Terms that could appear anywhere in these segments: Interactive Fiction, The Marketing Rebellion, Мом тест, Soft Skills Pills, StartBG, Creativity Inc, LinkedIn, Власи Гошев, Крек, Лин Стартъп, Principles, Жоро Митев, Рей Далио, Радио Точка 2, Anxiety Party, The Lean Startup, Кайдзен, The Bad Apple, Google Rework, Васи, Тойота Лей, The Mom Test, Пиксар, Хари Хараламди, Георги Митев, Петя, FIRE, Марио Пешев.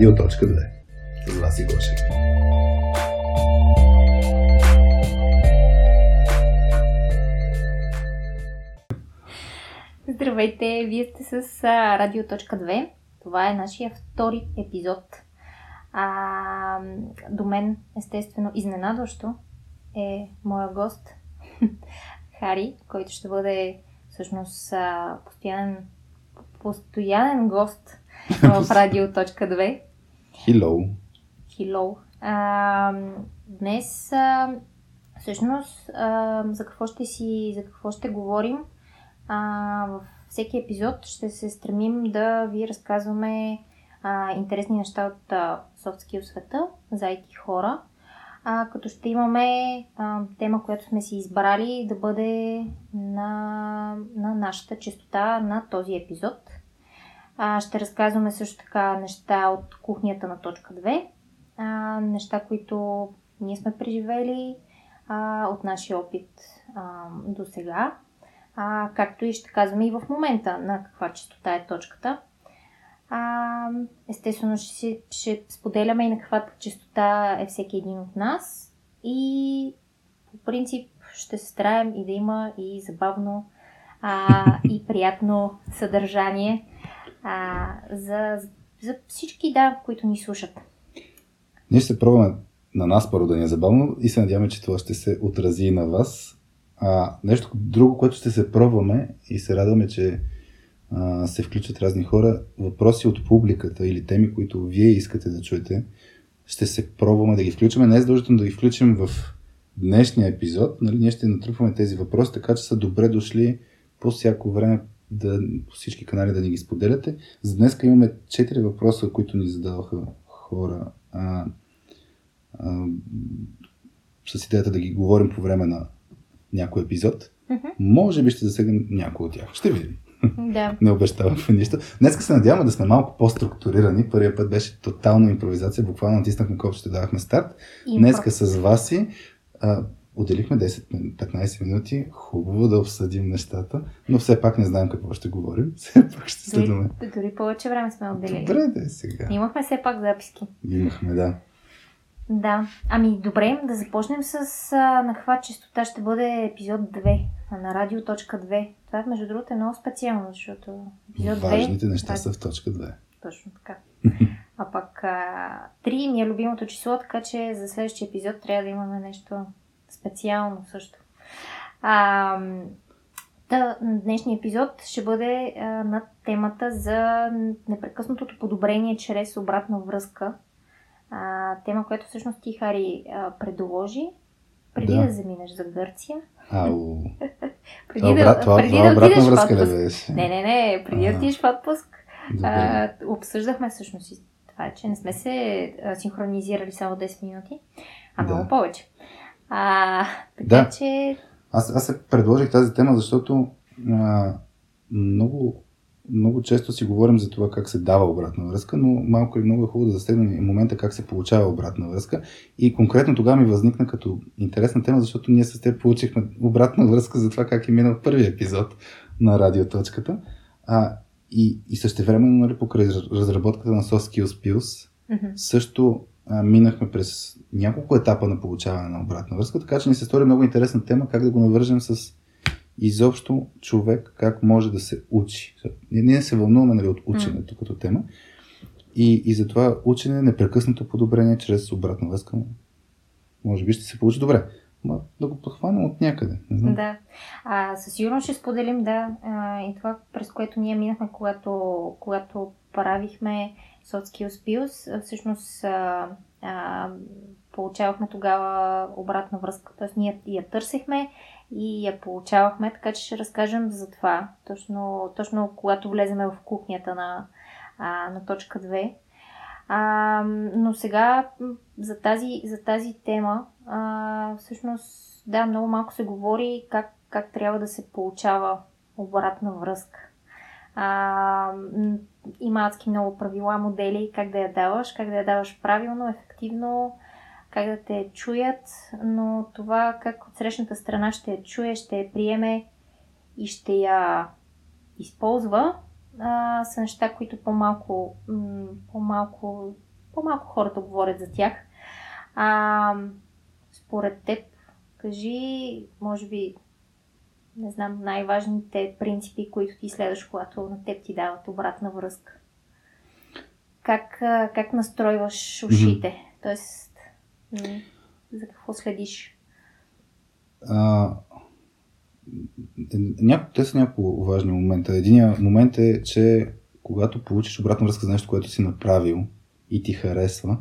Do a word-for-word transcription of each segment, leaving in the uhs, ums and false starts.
Радио Точка две. Власи Гошев. Здравейте, вие сте с Радио Точка две. Това е нашия втори епизод. А, до мен, естествено, изненадващо е моя гост Хари, който ще бъде всъщност постоянен, постоянен гост в Радио Точка две. Hello. Hello. А, днес а, всъщност а, за какво ще си, за какво ще говорим? А, във всеки епизод ще се стремим да ви разказваме а, интересни неща от а, soft skill света за ай ти хора, а, като ще имаме а, тема, която сме си избрали да бъде на, на нашата честота на този епизод. А, ще разказваме също така неща от кухнята на Точка две, а, неща, които ние сме преживели а, от нашия опит а, до сега. А, както и ще казваме и в момента на каква честота е точката. А, естествено ще, ще споделяме и на каква честота е всеки един от нас и по принцип ще се стараем и да има и забавно а, и приятно съдържание а, за, за всички, да, които ни слушат. Ние ще пробваме на нас първо да ни е забавно и се надяваме, че това ще се отрази и на вас. А, нещо друго, което ще се пробваме и се радваме, че а, се включат разни хора, въпроси от публиката или теми, които вие искате да чуете, ще се пробваме да ги включваме. Не е задължително да ги включим в днешния епизод, нали? Ние ще натрупваме тези въпроси, така че са добре дошли по всяко време, да, по всички канали да ни ги споделяте. За днеска имаме четири въпроса, които ни задаваха хора а, а, с идеята да ги говорим по време на някой епизод, uh-huh. Може би ще засегнем някой от тях. Ще видим. Да. Не обещавахме нищо. Днеска се надяваме да сме малко по-структурирани. Първия път беше тотална импровизация. Буквално натиснахме копчето, давахме старт. Импро. Днеска с Васи а, отделихме десет-петнайсет минути. Хубаво да обсъдим нещата, но все пак не знаем какво ще говорим. Все пак ще следваме. Дори, дори повече време сме отделили. Добре, да е сега. Имахме все пак записки. Имахме, да. Да, ами добре, да започнем с а, на каква честота ще бъде епизод две на Радио Точка две. Това между другото е много специално, защото епизод важните две... Важните неща са в Точка две. Точно така. А пък а, три ми е любимото число, така че за следващия епизод трябва да имаме нещо специално също. А, да, днешния епизод ще бъде а, на темата за непрекъснатото подобрение чрез обратна връзка. А, тема, която всъщност ти, Хари, а, предложи, преди да. да заминеш за Гърция. Ау! преди това, да, това, преди това, да обратна връзка ли беше? Не, не, не, преди а, да отидеш в отпуск. А, обсъждахме всъщност и това, че не сме се синхронизирали само десет минути, а много да. повече. А, така, да. че... Аз, аз се предложих тази тема, защото а, много... Много често си говорим за това как се дава обратна връзка, но малко и много е хубаво да засегнем момента как се получава обратна връзка. И конкретно тогава ми възникна като интересна тема, защото ние с теб получихме обратна връзка за това как е минал първи епизод на Радиоточката. А, и, и същевременно, нали, покрай разработката на Soft Skills Pills, mm-hmm. също а, минахме през няколко етапа на получаване на обратна връзка, така че ни се стори много интересна тема как да го навържем с изобщо човек как може да се учи. Ние се вълнуваме, нали, от ученето mm. като тема и, и затова учене е непрекъснато подобрение чрез обратна връзка. Може би ще се получи добре. Ма да го подхванем от някъде. Не знам. Да. А, със сигурност ще споделим, да, а, и това, през което ние минахме, когато, когато правихме Soft Skills Pills, всъщност а, а, получавахме тогава обратна връзка. Тоест ние я търсихме и я получавахме, така че ще разкажем за това. Точно, точно когато влеземе в кухнята на, а, на Точка две. А, но сега за тази, за тази тема а, всъщност, да, много малко се говори как, как трябва да се получава обратна връзка. А, има адски много правила, модели, как да я даваш, как да я даваш правилно, ефективно, как да те чуят, но това как от срещната страна ще я чуе, ще я приеме и ще я използва, а, са неща, които по-малко, м- по-малко по-малко хората говорят за тях. А, според теб, кажи, може би, не знам, най-важните принципи, които ти следваш, когато на теб ти дават обратна връзка. Как, как настройваш ушите? Mm-hmm. Тоест, м- за какво следиш? А, няко, те са няколко важни момента. Единият момент е, че когато получиш обратна връзка за нещо, което си направил и ти харесва,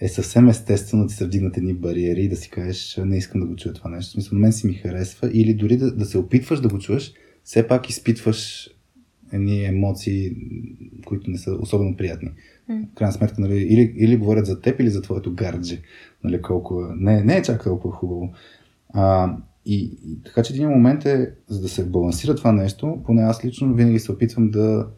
е съвсем естествено да ти се вдигнат едни бариери и да си кажеш, не искам да го чуя това нещо. В смисъл, на мен си ми харесва. Или дори да, да се опитваш да го чуеш, все пак изпитваш едни емоции, които не са особено приятни. Mm. В крайна сметка, нали, или, или говорят за теб, или за твоето гардже. Нали, колко... не, не е чак толкова хубаво. А, и, и, така че един момент е, за да се балансира това нещо, поне аз лично винаги се опитвам да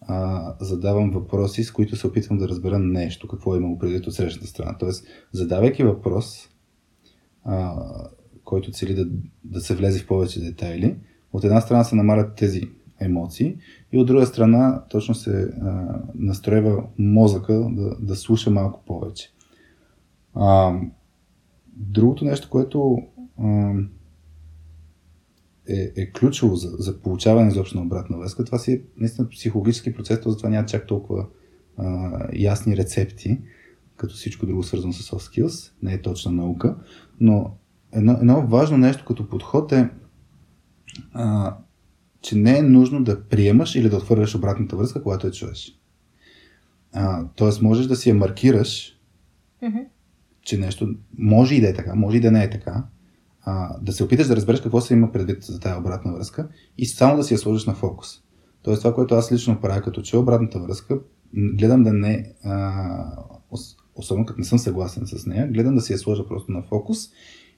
а, задавам въпроси, с които се опитвам да разбера нещо, какво е имало предвид от срещната страна. Тоест, задавайки въпрос, а, който цели да, да се влезе в повече детайли, от една страна се намалят тези емоции и от друга страна точно се а, настроява мозъка да, да слуша малко повече. А, другото нещо, което а, е, е ключово за, за получаване изобщо на обратна връзка, това си е наистина психологически процес, това затова няма чак толкова а, ясни рецепти, като всичко друго свързано с soft skills, не е точна наука, но едно, едно важно нещо като подход е а, че не е нужно да приемаш или да отхвърляш обратната връзка, когато я чуеш. А, тоест можеш да си я маркираш, mm-hmm. че нещо може и да е така, може и да не е така, а, да се опиташ да разбереш какво се има предвид за тая обратна връзка и само да си я сложиш на фокус. Тоест това, което аз лично правя, като чуя обратната връзка, гледам да не, а, особено като не съм съгласен с нея, гледам да си я сложа просто на фокус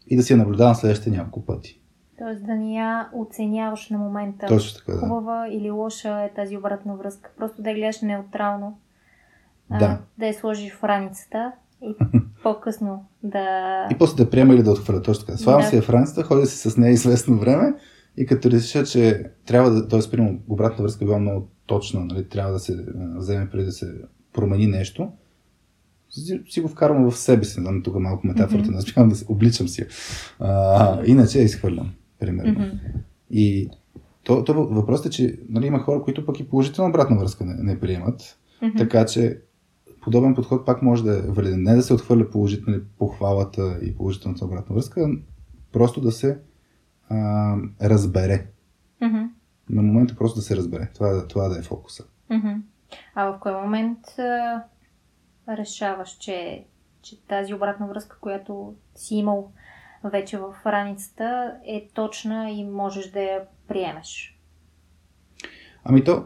и да си я наблюдавам следващите няколко пъти. Тоест да не я оценяваш на момента. Точно така, да. Хубава или лоша е тази обратна връзка. Просто да я гледаш неутрално, да, а, да я сложиш в раницата и по-късно да... И после да приема или да отхвърля. Точно така. Слагам да. Си я в раницата, ходя си с нея известно време и като реша, че трябва да... Тоест, примерно, обратна връзка била много точна, нали? Трябва да се вземе преди да се промени нещо. Си го вкарвам в себе си. Знам тук малко метафората, не успявам да се обличам си. А, иначе я изхвърлям. Примерно. Mm-hmm. И то, то въпросът е, че нали, има хора, които пък и положителна обратна връзка не, не приемат, mm-hmm. така че подобен подход пак може да е валиден. Не да се отхвърля положителна похвалата и положителната обратна връзка, просто да се а, разбере. Mm-hmm. На момента просто да се разбере. Това, това да е фокуса. Mm-hmm. А в кой момент а, решаваш, че, че тази обратна връзка, която си имал вече в раницата, е точна и можеш да я приемеш? Ами то,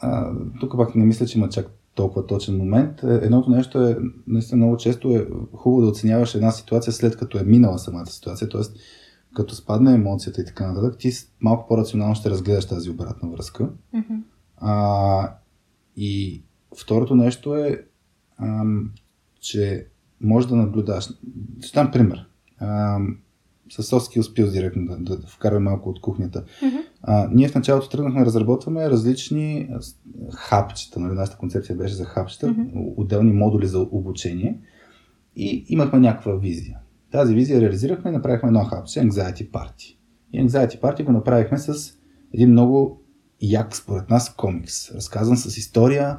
а, тук пак не мисля, че има чак толкова точен момент. Едното нещо е, наистина много често е хубаво да оценяваш една ситуация след като е минала самата ситуация, т.е. като спадне емоцията и така нататък, ти малко по-рационално ще разгледаш тази обратна връзка. Mm-hmm. А, и второто нещо е, а, че можеш да наблюдаш. Ще дам пример. Uh, с Soft Skills Pills директно, да, да, да вкарваме малко от кухнята. Mm-hmm. Uh, ние в началото тръгнахме да разработваме различни хапчета, нали? Нашата концепция беше за хапчета, mm-hmm. отделни модули за обучение и имахме някаква визия. Тази визия реализирахме и направихме едно хапче, Anxiety Party. И Anxiety Party го направихме с един много як, според нас, комикс, разказан с история,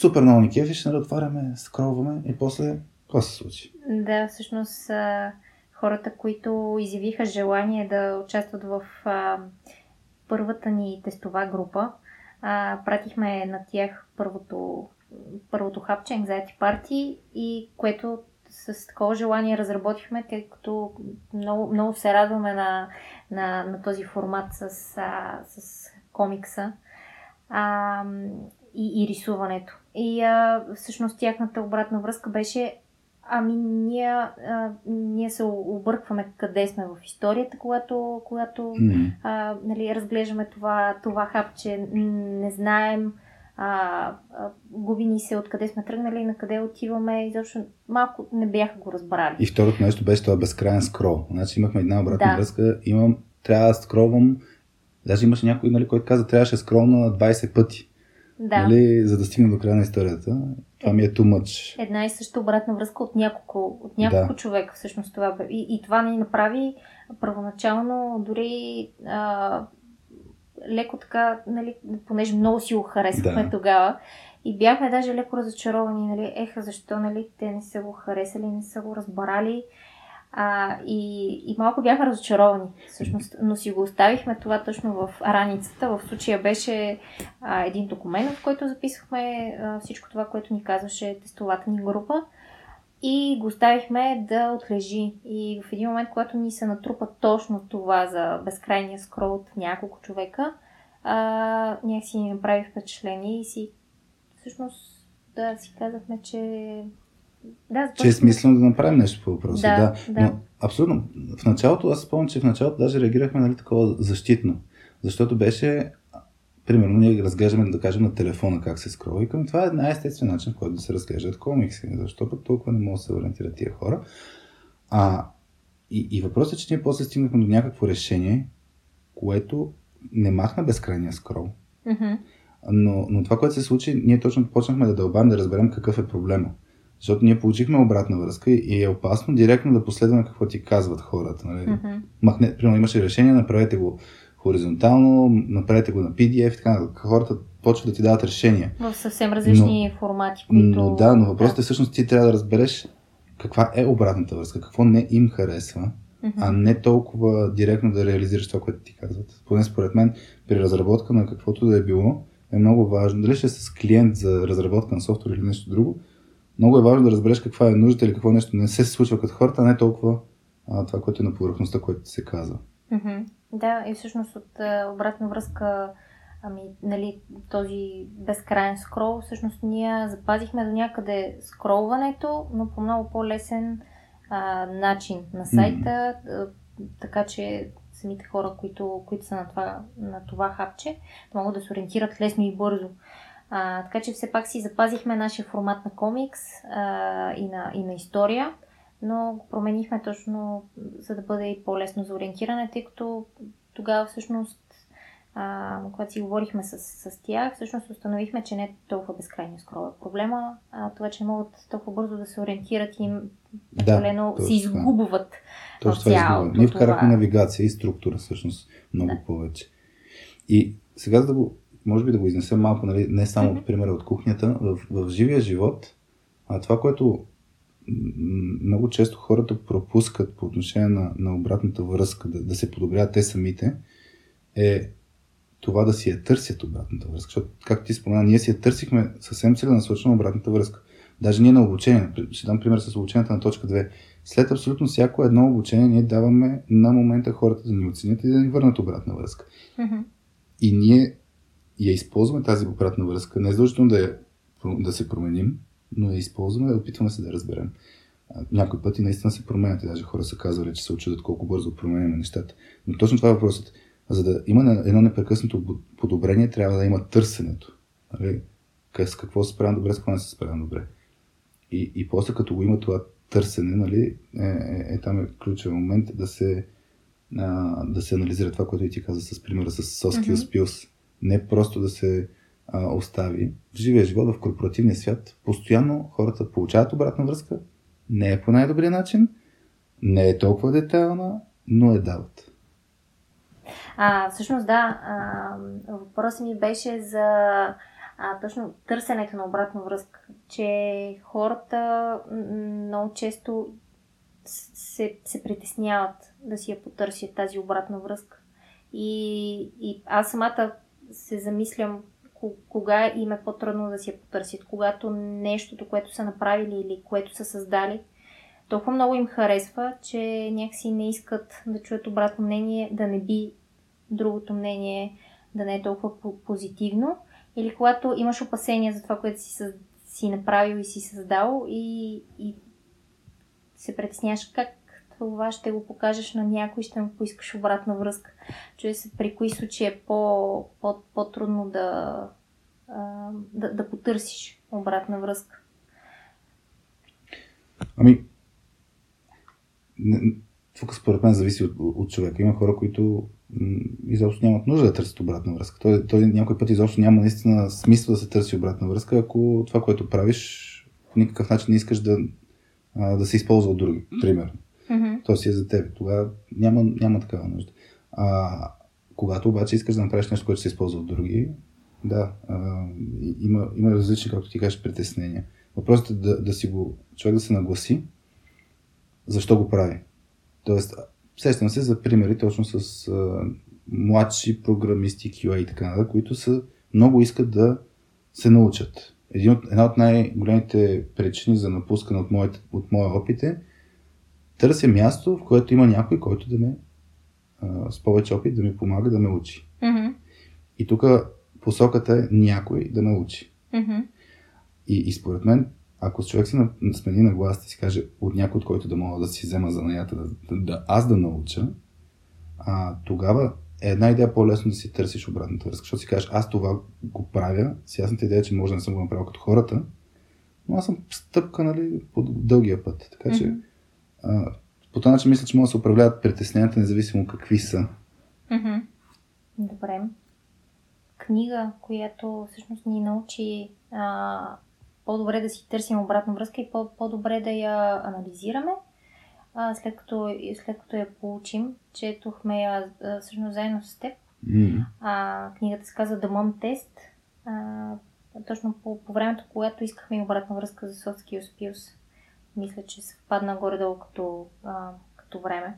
супер много ни кефиш, нали? Отваряме, скролваме и после какво се случи? Да, всъщност хората, които изявиха желание да участват в а, първата ни тестова група. А, пратихме на тях първото, първото хапче, Anxiety Party, и което с такова желание разработихме, тъй като много, много се радваме на, на, на този формат с, а, с комикса а, и, и рисуването. И а, всъщност тяхната обратна връзка беше: ами ние, а, ние се объркваме къде сме в историята, когато, когато mm. а, нали, разглеждаме това, това хапче, не знаем, а, а, губи ни се откъде сме тръгнали, на къде отиваме, изобщо малко не бяха го разбрали. И второто нещо беше това безкрайен скрол. Значи имахме една обратна да. връзка, имам, трябва да скролвам, даже имаше някой, нали, който каза, трябваше да скролна двайсет пъти. Да. Нали, за да стигна до края на историята. Това ми е too much. Една и също обратна връзка от няколко, от няколко да. Човека всъщност това. И, и това ни направи първоначално дори а, леко така, нали, понеже много си го харесвахме да. Тогава. И бяхме даже леко разочаровани, нали, еха, защо, нали, те не са го харесали, не са го разбрали. А, и, и малко бяха разочаровани, всъщност, но си го оставихме това точно в раницата. В случая беше а, един документ, в който записвахме а, всичко това, което ни казваше тестовата ни група и го оставихме да отлежи. И в един момент, когато ни се натрупа точно това за безкрайния скрол от няколко човека, а, някакси ни направи впечатление и си всъщност да си казахме, че Да, че е смислено да направим нещо по въпроса. Да, да. Но, абсолютно. В началото, аз спомням, че в началото даже реагирахме, нали, такова защитно. Защото беше, примерно, ние разглеждаме, да кажем, на телефона как се скрова и към това е най-естествен начин, в който да се разглеждат комикси. Защо пък толкова не могат да се ориентират тия хора? А, и, и въпросът е, че ние после стигнахме до някакво решение, което не махна безкрайния скрол. Mm-hmm. Но, но това, което се случи, ние точно почнахме да дълбаем, да разберем какъв е проблема. Защото ние получихме обратна връзка и е опасно директно да последваме какво ти казват хората. Нали? Mm-hmm. Махне, примерно имаше решение, направете го хоризонтално, направете го на пи ди еф и така. Хората почват да ти дават решения. В съвсем различни но, формати, които... Но да, но въпросът е всъщност ти трябва да разбереш каква е обратната връзка, какво не им харесва, mm-hmm. а не толкова директно да реализираш това, което ти казват. Поне според мен, при разработка на каквото да е било, е много важно. Дали ще с клиент за разработка на софтуер или нещо друго, много е важно да разбереш каква е нуждата или какво нещо не се случва като хората, а не толкова а, това, което е на повърхността, което се казва. Mm-hmm. Да, и всъщност от е, обратна връзка, ами, нали, този безкрайен скрол, всъщност ние запазихме до някъде скролването, но по много по-лесен а, начин на сайта, mm-hmm. така че самите хора, които, които са на това, на това хапче, могат да се ориентират лесно и бързо. А, така че все пак си запазихме нашия формат на комикс а, и, на, и на история, но го променихме точно, за да бъде и по-лесно за ориентиране, тъй като тогава всъщност, а, когато си говорихме с, с тях, всъщност установихме, че не е толкова безкрайно скрол е проблема, а това, че могат толкова бързо да се ориентират и да, колено се изгубват в цялото. Ние вкарахме навигация и структура всъщност много да. Повече. И сега за да го може би да го изнесем малко, нали, не само от примера от кухнята, в, в живия живот, а това, което много често хората пропускат по отношение на, на обратната връзка, да, да се подобряват те самите, е това да си я търсят обратната връзка. Защото, както ти спомена, ние си я търсихме съвсем целенасочено обратната връзка. Даже ние на обучение, ще дам пример с обучението на точка две, след абсолютно всяко едно обучение ние даваме на момента хората да ни оценят и да ни върнат обратна връзка. Mm-hmm. И ние и я използваме тази обратна връзка. Не е задължително да, я, да се променим, но я използваме и опитваме се да разберем. Някой път и наистина се променят. И даже хора са казвали, че се очудят колко бързо променяме нещата. Но точно това е въпросът. За да има едно непрекъснато подобрение, трябва да има търсенето. Нали? С какво се справям добре, с какво не се справям добре. И, и после като го има това търсене, нали, е, е, е там е ключов момент да се, а, да се анализира това, което и ти каза с примера с Soft Skills Pills. Не просто да се а, остави. В живия живот, в корпоративния свят, постоянно хората получават обратна връзка, не е по най-добрия начин, не е толкова детайлна, но е дават. А, всъщност да, а, въпросът ми беше за а, точно търсенето на обратна връзка, че хората много често се, се притесняват да си я потърсят тази обратна връзка. И, и аз самата се замислям кога им е по-трудно да си я потърсят, когато нещото, което са направили или което са създали, толкова много им харесва, че някакси не искат да чуят обратно мнение, да не би другото мнение да не е толкова позитивно, или когато имаш опасения за това, което си, си направил и си създал и, и се притесняваш как това ще го покажеш на някой, ще му поискаш обратна връзка. Чуя се при кои случаи е по, по, по-трудно да, да, да потърсиш обратна връзка. Ами, тук според мен зависи от, от човека. Има хора, които изобщо нямат нужда да търсят обратна връзка. Той, той някой път изобщо няма наистина смисъл да се търси обратна връзка, ако това, което правиш, по никакъв начин не искаш да, да се използва от други, примерно. Mm-hmm. То си е за теб. Тогава няма, няма такава нужда. А, когато обаче искаш да направиш нещо, което се използва от други, да, а, има, има различни, както ти кажеш, притеснения. Въпросът е да, да си го, човек да се нагласи, защо го прави. Тоест, сещам се за примери точно с а, младши програмисти, кю ей и така нататък, които са, много искат да се научат. Един от, една от най-големите причини за напускане от, моите, от моя опит е търся място, в което има някой, който да ме а, с повече опит да ми помага да ме учи. Mm-hmm. И тук посоката е някой да ме учи. Mm-hmm. И, и според мен, ако човек се смени на глас и си каже от някой, от който да мога да си взема занаята, да, да, да аз да науча, а, тогава е една идея по-лесно да си търсиш обратната връзка, защото си кажеш, аз това го правя, с ясната идея, че може да не съм го направил като хората, но аз съм стъпка, нали, по дългия път. Така mm-hmm. че а, по този начин мисля, че може да се управляват притесненията, независимо какви са. Mm-hmm. Добре. Книга, която всъщност ни научи а, по-добре да си търсим обратна връзка и по-добре да я анализираме, А, след, като, след като я получим, четохме я а, всъщност заедно с теб. Mm. А, книгата се казва The Mom тест. Точно по, по времето, когато искахме обратна връзка за Soft Skills Pills, мисля, че съвпадна горе-долу като, а, като време.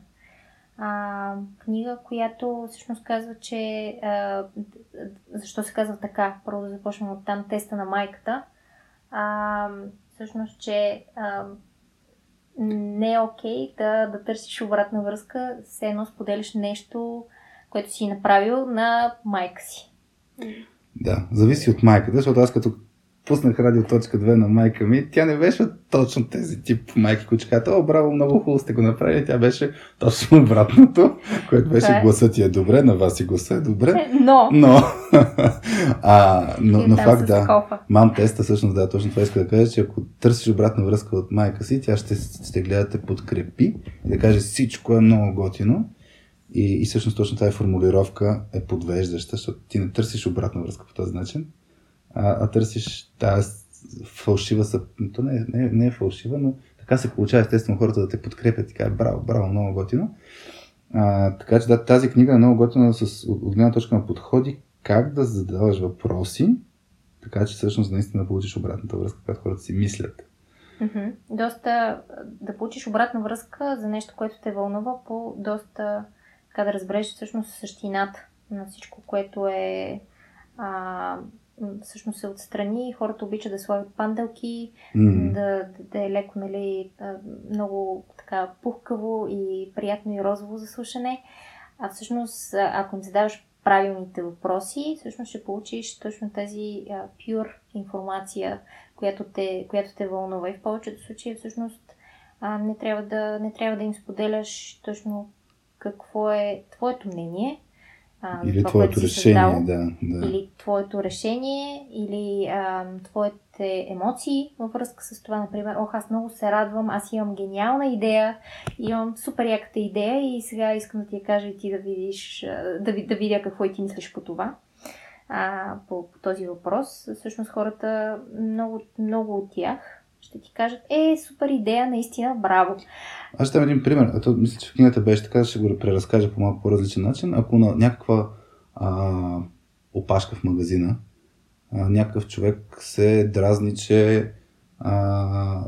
А, книга, която всъщност казва, че а, защо се казва така, първо да започнем от там теста на майката. А, всъщност, че а, не е окей okay, да, да търсиш обратна връзка, все едно споделиш нещо, което си направил на майка си. Да, зависи от майката, защото аз като пуснах Радио Точка две на майка ми, тя не беше точно тези тип майки, които казват, о, браво, много хубаво сте го направили, тя беше точно обратното, което беше okay. Гласът ти е добре, на вас и гласа е добре, но, но, а, но, но факт да, мам теста всъщност, да, точно това иска да кажа, че ако търсиш обратна връзка от майка си, тя ще, ще гледате подкрепи и да каже всичко е много готино. И, и всъщност точно тази формулировка е подвеждаща, защото ти не търсиш обратна връзка по този начин, А, а търсиш тази фалшива съп... То не, не, не е фалшива, но така се получава естествено хората да те подкрепят и кажа браво, браво, много готино. А, така че да, тази книга е много готина с от гледна точка на подходи как да задаваш въпроси, така че всъщност наистина получиш обратната връзка, когато хората си мислят. Mm-hmm. Доста да получиш обратна връзка за нещо, което те вълнува, по доста така да разбереш всъщност същината на всичко, което е а... всъщност се отстрани и хората обичат да слагат панделки, mm. да, да е леко, нали, много така пухкаво и приятно и розово за слушане. А всъщност, ако им задаваш правилните въпроси, всъщност ще получиш точно тази пюр информация, която те, която те вълнува. И в повечето случаи всъщност не трябва да, не трябва да им споделяш точно какво е твоето мнение, А, или това, твоето решение, създал, да, да. Или твоето решение, или а, твоите емоции във връзка с това, например, ох, аз много се радвам, аз имам гениална идея, имам супер яката идея и сега искам да ти я кажа и ти да видиш, да, да видя какво и ти мислиш по това, а, по, по този въпрос. Всъщност хората, много, много от тях ще ти кажат, е, супер идея, наистина, браво. Аз ще дам един пример. Ето, мисля, че в книгата беше така, ще го преразкажа по малко по-различен начин. Ако на някаква а, опашка в магазина, а, някакъв човек се дразни, че а,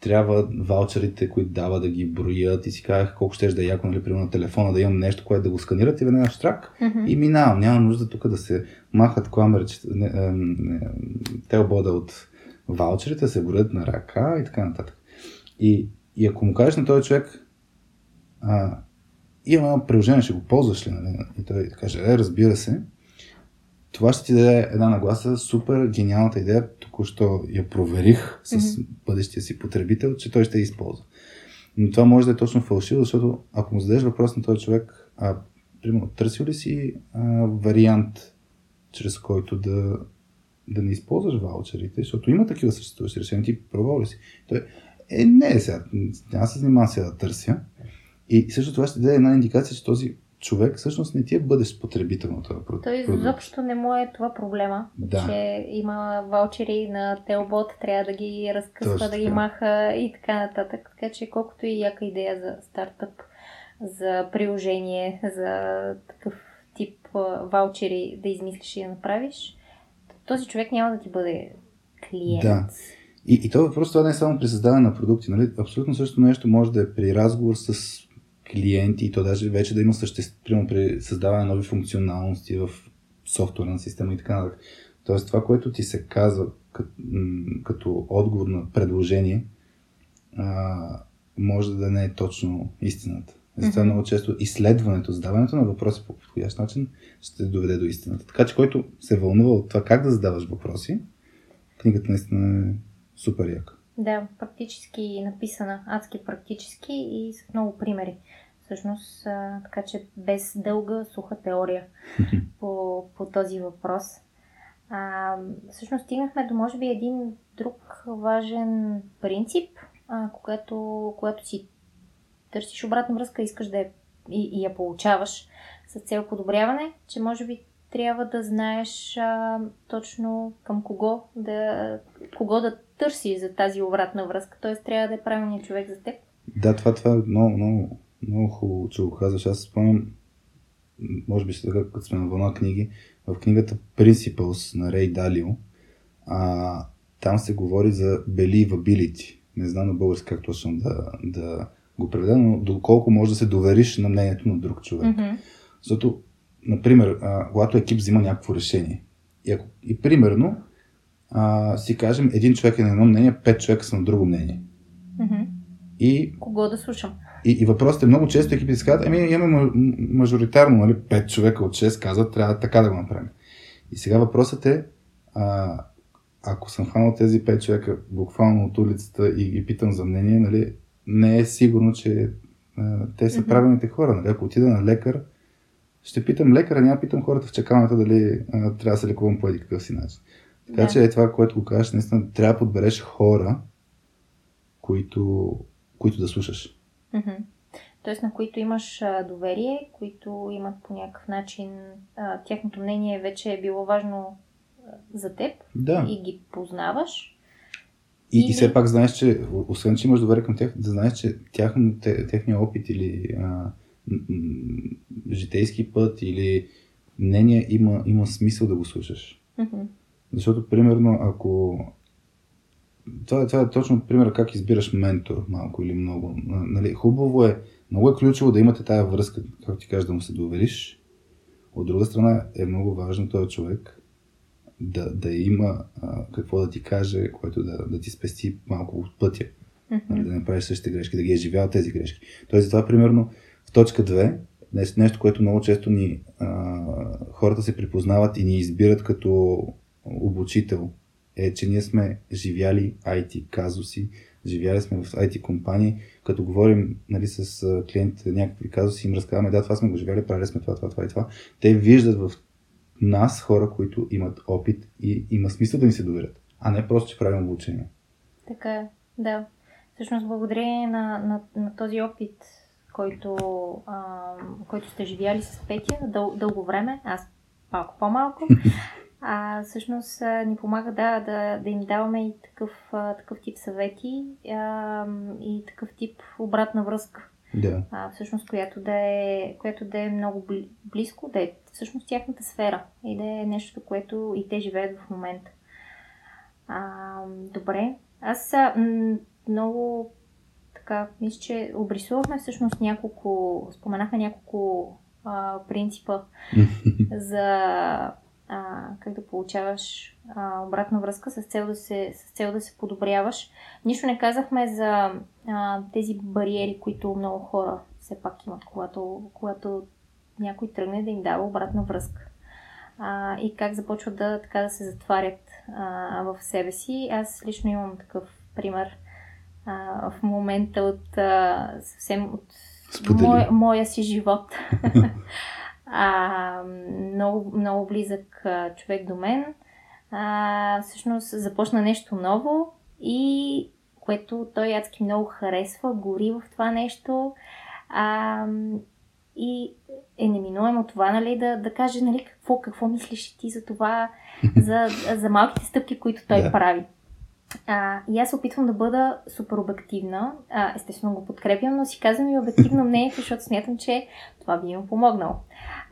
трябва ваучерите, които дава да ги броят и си казах колко щеш да е яко, нали, примерно на телефона, да имам нещо, което да го сканират и веднага штрак mm-hmm. и минавам. Няма нужда тук да се махат камери, телбода от ваучерите, се броят на ръка и така нататък. И, и ако му кажеш на този човек, а, има приложение, ще го ползваш ли? Нали? И той каже, е, разбира се, това ще ти даде една нагласа, супер гениалната идея, току-що я проверих с mm-hmm. бъдещия си потребител, че той ще я използва. Но това може да е точно фалшиво, защото ако му зададеш въпрос на този човек, а, примерно, търсил ли си а, вариант, чрез който да да не използваш ваучерите, защото има такива съществуващи решения, ти пробвал ли си? Той е, не, сега, аз се занимавам сега да търся. И също това ще даде една индикация, че този човек всъщност не ти е бъдещ потребител на това продукт. Той изобщо не му е това проблема, да. Че има ваучери на Телбот, трябва да ги разкъсва, точно, да ги маха и така нататък. Така че колкото и яка идея за стартъп, за приложение, за такъв тип ваучери да измислиш и да направиш, този човек няма да ти бъде клиент. Да. И, и това въпрос, това не е само при създаване на продукти, нали? Абсолютно също нещо може да е при разговор с клиенти, и то даже вече да има съществено при създаване на нови функционалности в софтуерна система и така нататък. Тоест това, което ти се казва като, като отговор на предложение, а, може да не е точно истината. Затова mm-hmm. много често изследването, задаването на въпроси по подходящ начин ще доведе до истината. Така че който се вълнува от това как да задаваш въпроси, книгата наистина е супер яка. Да, практически написана, адски практически и с много примери. Всъщност, а, така че без дълга, суха теория по, по този въпрос. А, всъщност стигнахме до, може би, един друг важен принцип, а, когато, когато си търсиш обратна връзка, искаш да я, и, и я получаваш с цел подобряване, че може би трябва да знаеш а, точно към кого да, кого да търси за тази обратна връзка. Т.е. трябва да е правилният човек за теб. Да, това, това е много, много, много хубаво, че го казваш. Аз спомням, може би ще така, като сме на вълна книги, в книгата Principles на Рей Далио, а, там се говори за believability. Не знам на български как точно да, да го преведа, но доколко можеш да се довериш на мнението на друг човек. Mm-hmm. Защото, например, а, когато екип взима някакво решение и, ако, и примерно а, си кажем, един човек е на едно мнение, пет човека са на друго мнение. Mm-hmm. И, кого да слушам? И, и въпросът е, много често екипите си казват, ами имаме мажоритарно, нали, пет човека от шест казват, трябва така да го направим. И сега въпросът е, а, ако съм хванал тези пет човека буквално от улицата и ги питам за мнение, нали, не е сигурно, че а, те са mm-hmm. правилните хора. Нали? Ако отида на лекар, ще питам лекара, няма питам хората в чакалната дали а, трябва да се лекувам по един какъв си начин. Така да. Че е това, което го кажеш, наистина трябва да подбереш хора, които, които да слушаш. Mm-hmm. Тоест на които имаш а, доверие, които имат по някакъв начин, а, тяхното мнение вече е било важно а, за теб да. И ги познаваш. И, и все пак знаеш, че освен, че имаш доверие към тях, да знаеш, че тях, техния опит или а, житейски път или мнение има, има смисъл да го слушаш. Mm-hmm. Защото, примерно, ако... Това, това е точно пример как избираш ментор малко или много. Нали, хубаво е, много е ключово да имате тая връзка, както ти кажеш, да му се довериш. От друга страна е много важно този човек Да, да има а, какво да ти каже, което да, да ти спести малко от пътя. Mm-hmm. Да не правиш същите грешки, да ги е живял тези грешки. Тоест, затова, примерно, в точка две, нещо, което много често ни а, хората се припознават и ни избират като обучител, е, че ние сме живяли ай ти казуси, живяли сме в ай ти компании, като говорим, нали, с клиентите някакви казуси, им разказваме, да, това сме го живяли, правили сме това, това, това и това. Те виждат в нас, хора, които имат опит и има смисъл да ни се доверят, а не просто, че правим обучение. Така е, да. Всъщност, благодарение на, на, на този опит, който, а, който сте живяли с Петя дъл, дълго време, аз малко по-малко, а, всъщност ни помага да, да, да им даваме и такъв, такъв тип съвети а, и такъв тип обратна връзка. Да. А, всъщност, която да е, която да е много близко, да е всъщност тяхната сфера и да е нещо, което и те живеят в момента. А, добре. Аз м- много така, мисля, че обрисувахме всъщност няколко, споменахме няколко а, принципа за а, как да получаваш а, обратна връзка с цел да се, с цел да се подобряваш. Нищо не казахме за а, тези бариери, които много хора все пак имат, когато, когато някой тръгне да им дава обратна връзка. А, и как започват да, така, да се затварят а, в себе си. Аз лично имам такъв пример а, в момента от а, съвсем от моя, моя си живот. А, много, много близък а, човек до мен. А, всъщност започна нещо ново и което той адски много харесва, гори в това нещо. А, и е неминуемо това, нали, да, да каже, нали, какво, какво мислиш ти за това, за, за малките стъпки, които той да. прави. А, и аз опитвам да бъда супер обективна. А, естествено го подкрепям, но си казвам и обективно мнението, защото смятам, че това би им помогнало.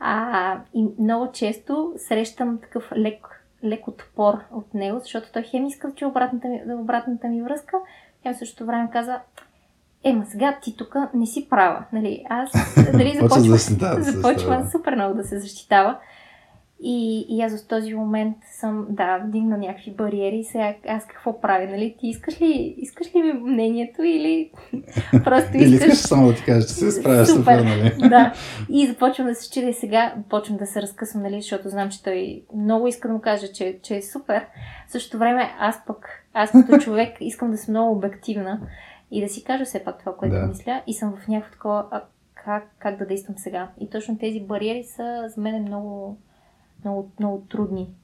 А, и много често срещам такъв лек, лек отпор от него, защото той хем иска да чуя обратната, обратната ми връзка. Хем в същото време каза: ема сега ти тук не си права. Нали, аз дали започвам, започвам супер много да се защитава. И, и аз в този момент съм, да, вдигна някакви бариери и сега аз какво правя, нали? Ти искаш ли, искаш ли ми мнението или просто искаш... Или искаш само да ти кажа, че се справяш супер, нали? Да. И започвам да се чида и сега почвам да се разкъсвам, нали? Защото знам, че той много иска да му каже, че, че е супер. В същото време аз пък, аз като човек искам да съм много обективна и да си кажа все пак това, което да. мисля, и съм в някакво такова, как, как да действам сега. И точно тези бариери са за мен е много... Много, много трудни.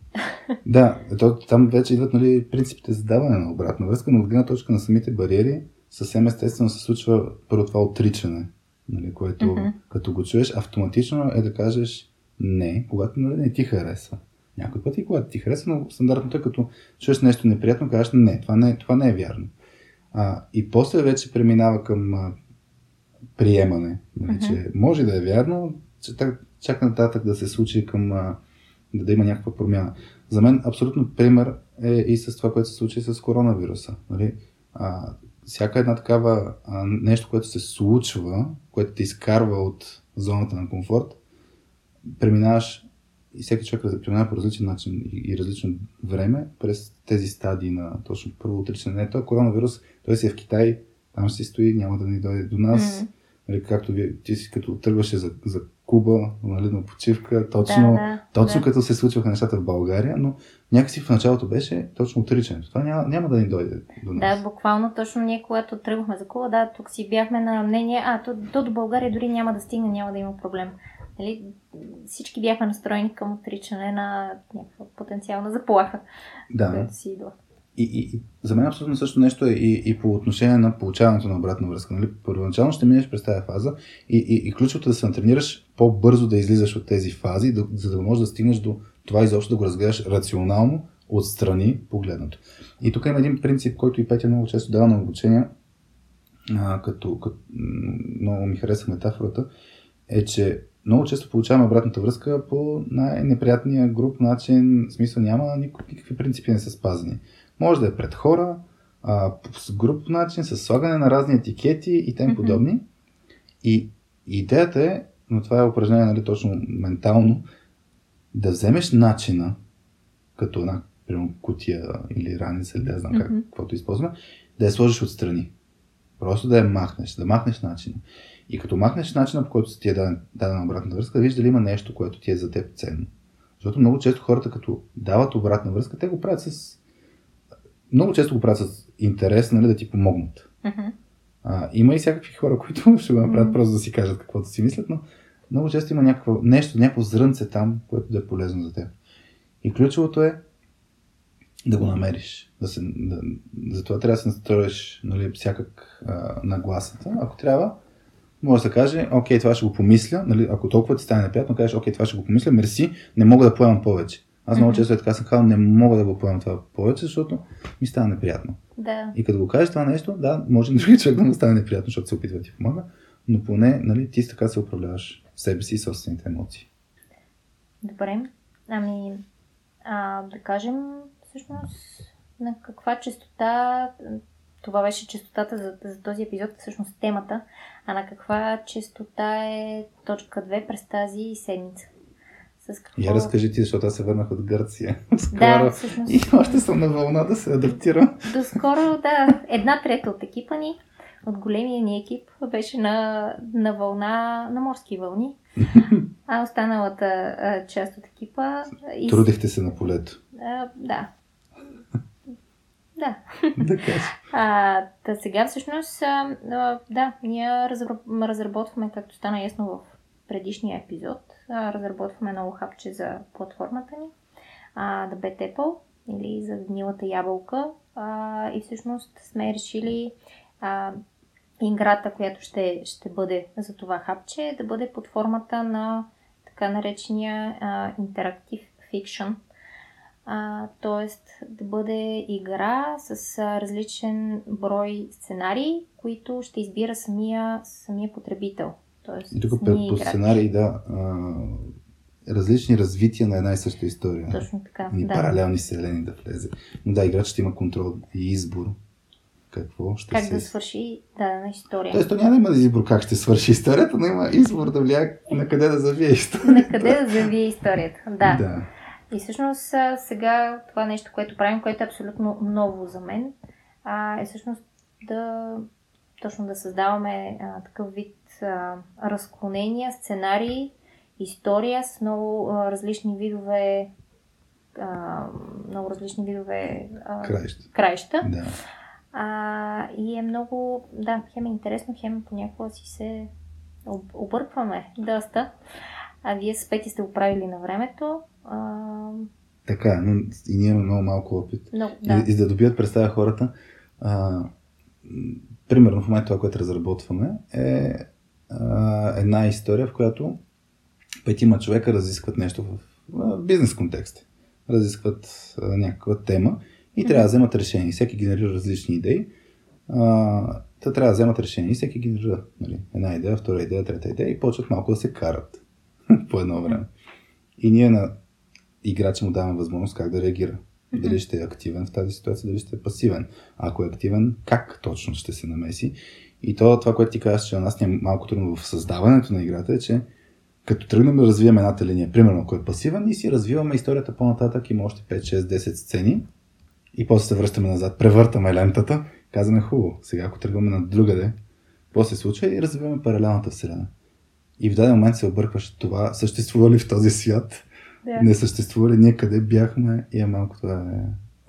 Да, то, там вече идват, нали, принципите за даване на обратна връзка, но от гледна точка на самите бариери съвсем естествено се случва първо това отричане, нали, което uh-huh. като го чуеш, автоматично е да кажеш не, когато, нали, не ти харесва. Някой път и когато ти харесва, но стандартно е като чуеш нещо неприятно, кажеш не, това не, това не е вярно. А, и после вече преминава към а, приемане, нали, uh-huh. че може да е вярно, че так, чак нататък да се случи към а, да има някаква промяна. За мен абсолютно пример е и с това, което се случи с коронавируса. Нали? А, всяка една такава а, нещо, което се случва, което те изкарва от зоната на комфорт, преминаваш и всеки човек преминава по различен начин и различно време през тези стадии на точно първо отричане. Той коронавирус, той си е в Китай, там ще си стои, няма да ни дойде до нас. Mm-hmm. Нали, както ви, ти си като тръгваше за, за Куба, нали, на почивка, точно, да, да, точно да. като се случваха нещата в България, но някакси в началото беше точно отричането. Това няма, няма да ни дойде до нас. Да, буквално точно ние, когато тръгвахме за Куба, да, тук си бяхме на мнение, а то, то до България дори няма да стигне, няма да има проблем. Нали? Всички бяхме настроени към отричане на някаква потенциална заплаха, да. която си идва. И, и, и за мен абсолютно също нещо е и, и по отношение на получаването на обратна връзка. Нали? Първоначално ще минеш през тази фаза и, и, и ключото е да се натренираш по-бързо да излизаш от тези фази, да, за да можеш да стигнеш до това изобщо да го разгледаш рационално, отстрани погледнато. И тук има един принцип, който и Петя много често дава на обучения, а, като, като много ми харесва метафората, е, че много често получаваме обратната връзка по най-неприятния груб начин, в смисъл няма никакви принципи не са спазени. Може да е пред хора, а, с груб начин, с слагане на разни етикети и тем подобни. Mm-hmm. И идеята е, но това е упражнение, нали, точно ментално, да вземеш начина, като една, примерно, кутия или раница, или да знам как, mm-hmm. каквото използваме, да я сложиш отстрани. Просто да я махнеш, да махнеш начина. И като махнеш начина, по който ти е даден, дадена обратна връзка, да виж дали има нещо, което ти е за теб ценно. Защото много често хората, като дават обратна връзка, те го правят с Много често го правят с интерес, нали, да ти помогнат. Uh-huh. А, има и всякакви хора, които ще го направят uh-huh. просто да си кажат каквото си мислят, но много често има някакво нещо, някакво зрънце там, което да е полезно за теб. И ключовото е да го намериш. Да се, да, затова трябва да се настроиш, нали, всякак а, нагласата. Ако трябва, може да каже, окей, това ще го помисля. Нали, ако толкова ти стане неприятно, кажеш, окей, това ще го помисля, мерси, не мога да поемам повече. Аз много често е така съм казал, не мога да го поемам това повече, защото ми става неприятно. Да. И като го кажеш това нещо, да, може и други човек да му стане неприятно, защото се опитва да ти помага, но поне, нали, ти така се управляваш себе си и собствените емоции. Добре. Ами, а, да кажем всъщност на каква честота, това беше честотата за, за този епизод, всъщност темата, а на каква честота е точка две през тази седмица? Какво... Я разкажи ти, защото аз се върнах от Гърция. Скоро. Да, всъщност. И още съм на вълна да се адаптирам. Доскоро, да. Една трета от екипа ни, от големия ни екип, беше на, на вълна, на морски вълни. А останалата а, част от екипа... И... Трудихте се на полето. А, да. Да. Да кажа. А, да, сега всъщност, а, да, ние разработваме, както стана ясно в предишния епизод, разработваме ново хапче за платформата ни, The Bad Apple, или за гнилата ябълка, и всъщност сме решили играта, която ще, ще бъде за това хапче, е да бъде под формата на така наречения а, Interactive Fiction. А, тоест да бъде игра с а, различен брой сценарии, които ще избира самия, самия потребител. Тоест, и тук по, по сценарии, да, а, различни развития на една и съща история. Точно така, и да. Паралелни вселени да влезе. Но да, играчът има контрол и избор. Какво ще как се... да свърши дадена история. Тоест, то няма да има избор как ще свърши историята, но има избор да влияе на къде да завие историята. На къде да завие историята, да. да. И всъщност сега това нещо, което правим, което е абсолютно ново за мен, е всъщност да точно да създаваме а, такъв вид а, разклонения, сценарии, история с много а, различни видове а, много различни видове а, краища. краища. Да. А, и е много, да, хем е интересно, хем понякога си се объркваме доста. А вие с Пети сте го правили на времето. А... Така, но и ние имаме много малко опит. Но, да. И, и да добият представя хората, а, примерно в момента това, което разработваме, е а, една история, в която петима човека разискват нещо в а, бизнес контекст. Разискват а, някаква тема и трябва да вземат решение. Всеки генерира различни идеи. А, те трябва да вземат решение и всеки генерира, нали, една идея, втора идея, трета идея и почват малко да се карат по едно време. И ние на играча му даваме възможност как да реагира. Дали ще е активен в тази ситуация, дали ще е пасивен. Ако е активен, как точно ще се намеси. И то, това, което ти казваш, че на нас не е малко трудно в създаването на играта, е, че като тръгнем да развиваме едната линия, примерно ако е пасивен, и си развиваме историята по-нататък, има още пет, шест, десет сцени и после се връщаме назад, превъртаме лентата, казваме хубаво, сега ако тръгваме на другаде, после случва и развиваме паралелната вселена. И в даден момент се объркваш, това съществува ли в този свят? Yeah. Не съществува ли, ние къде бяхме? И е малко това е...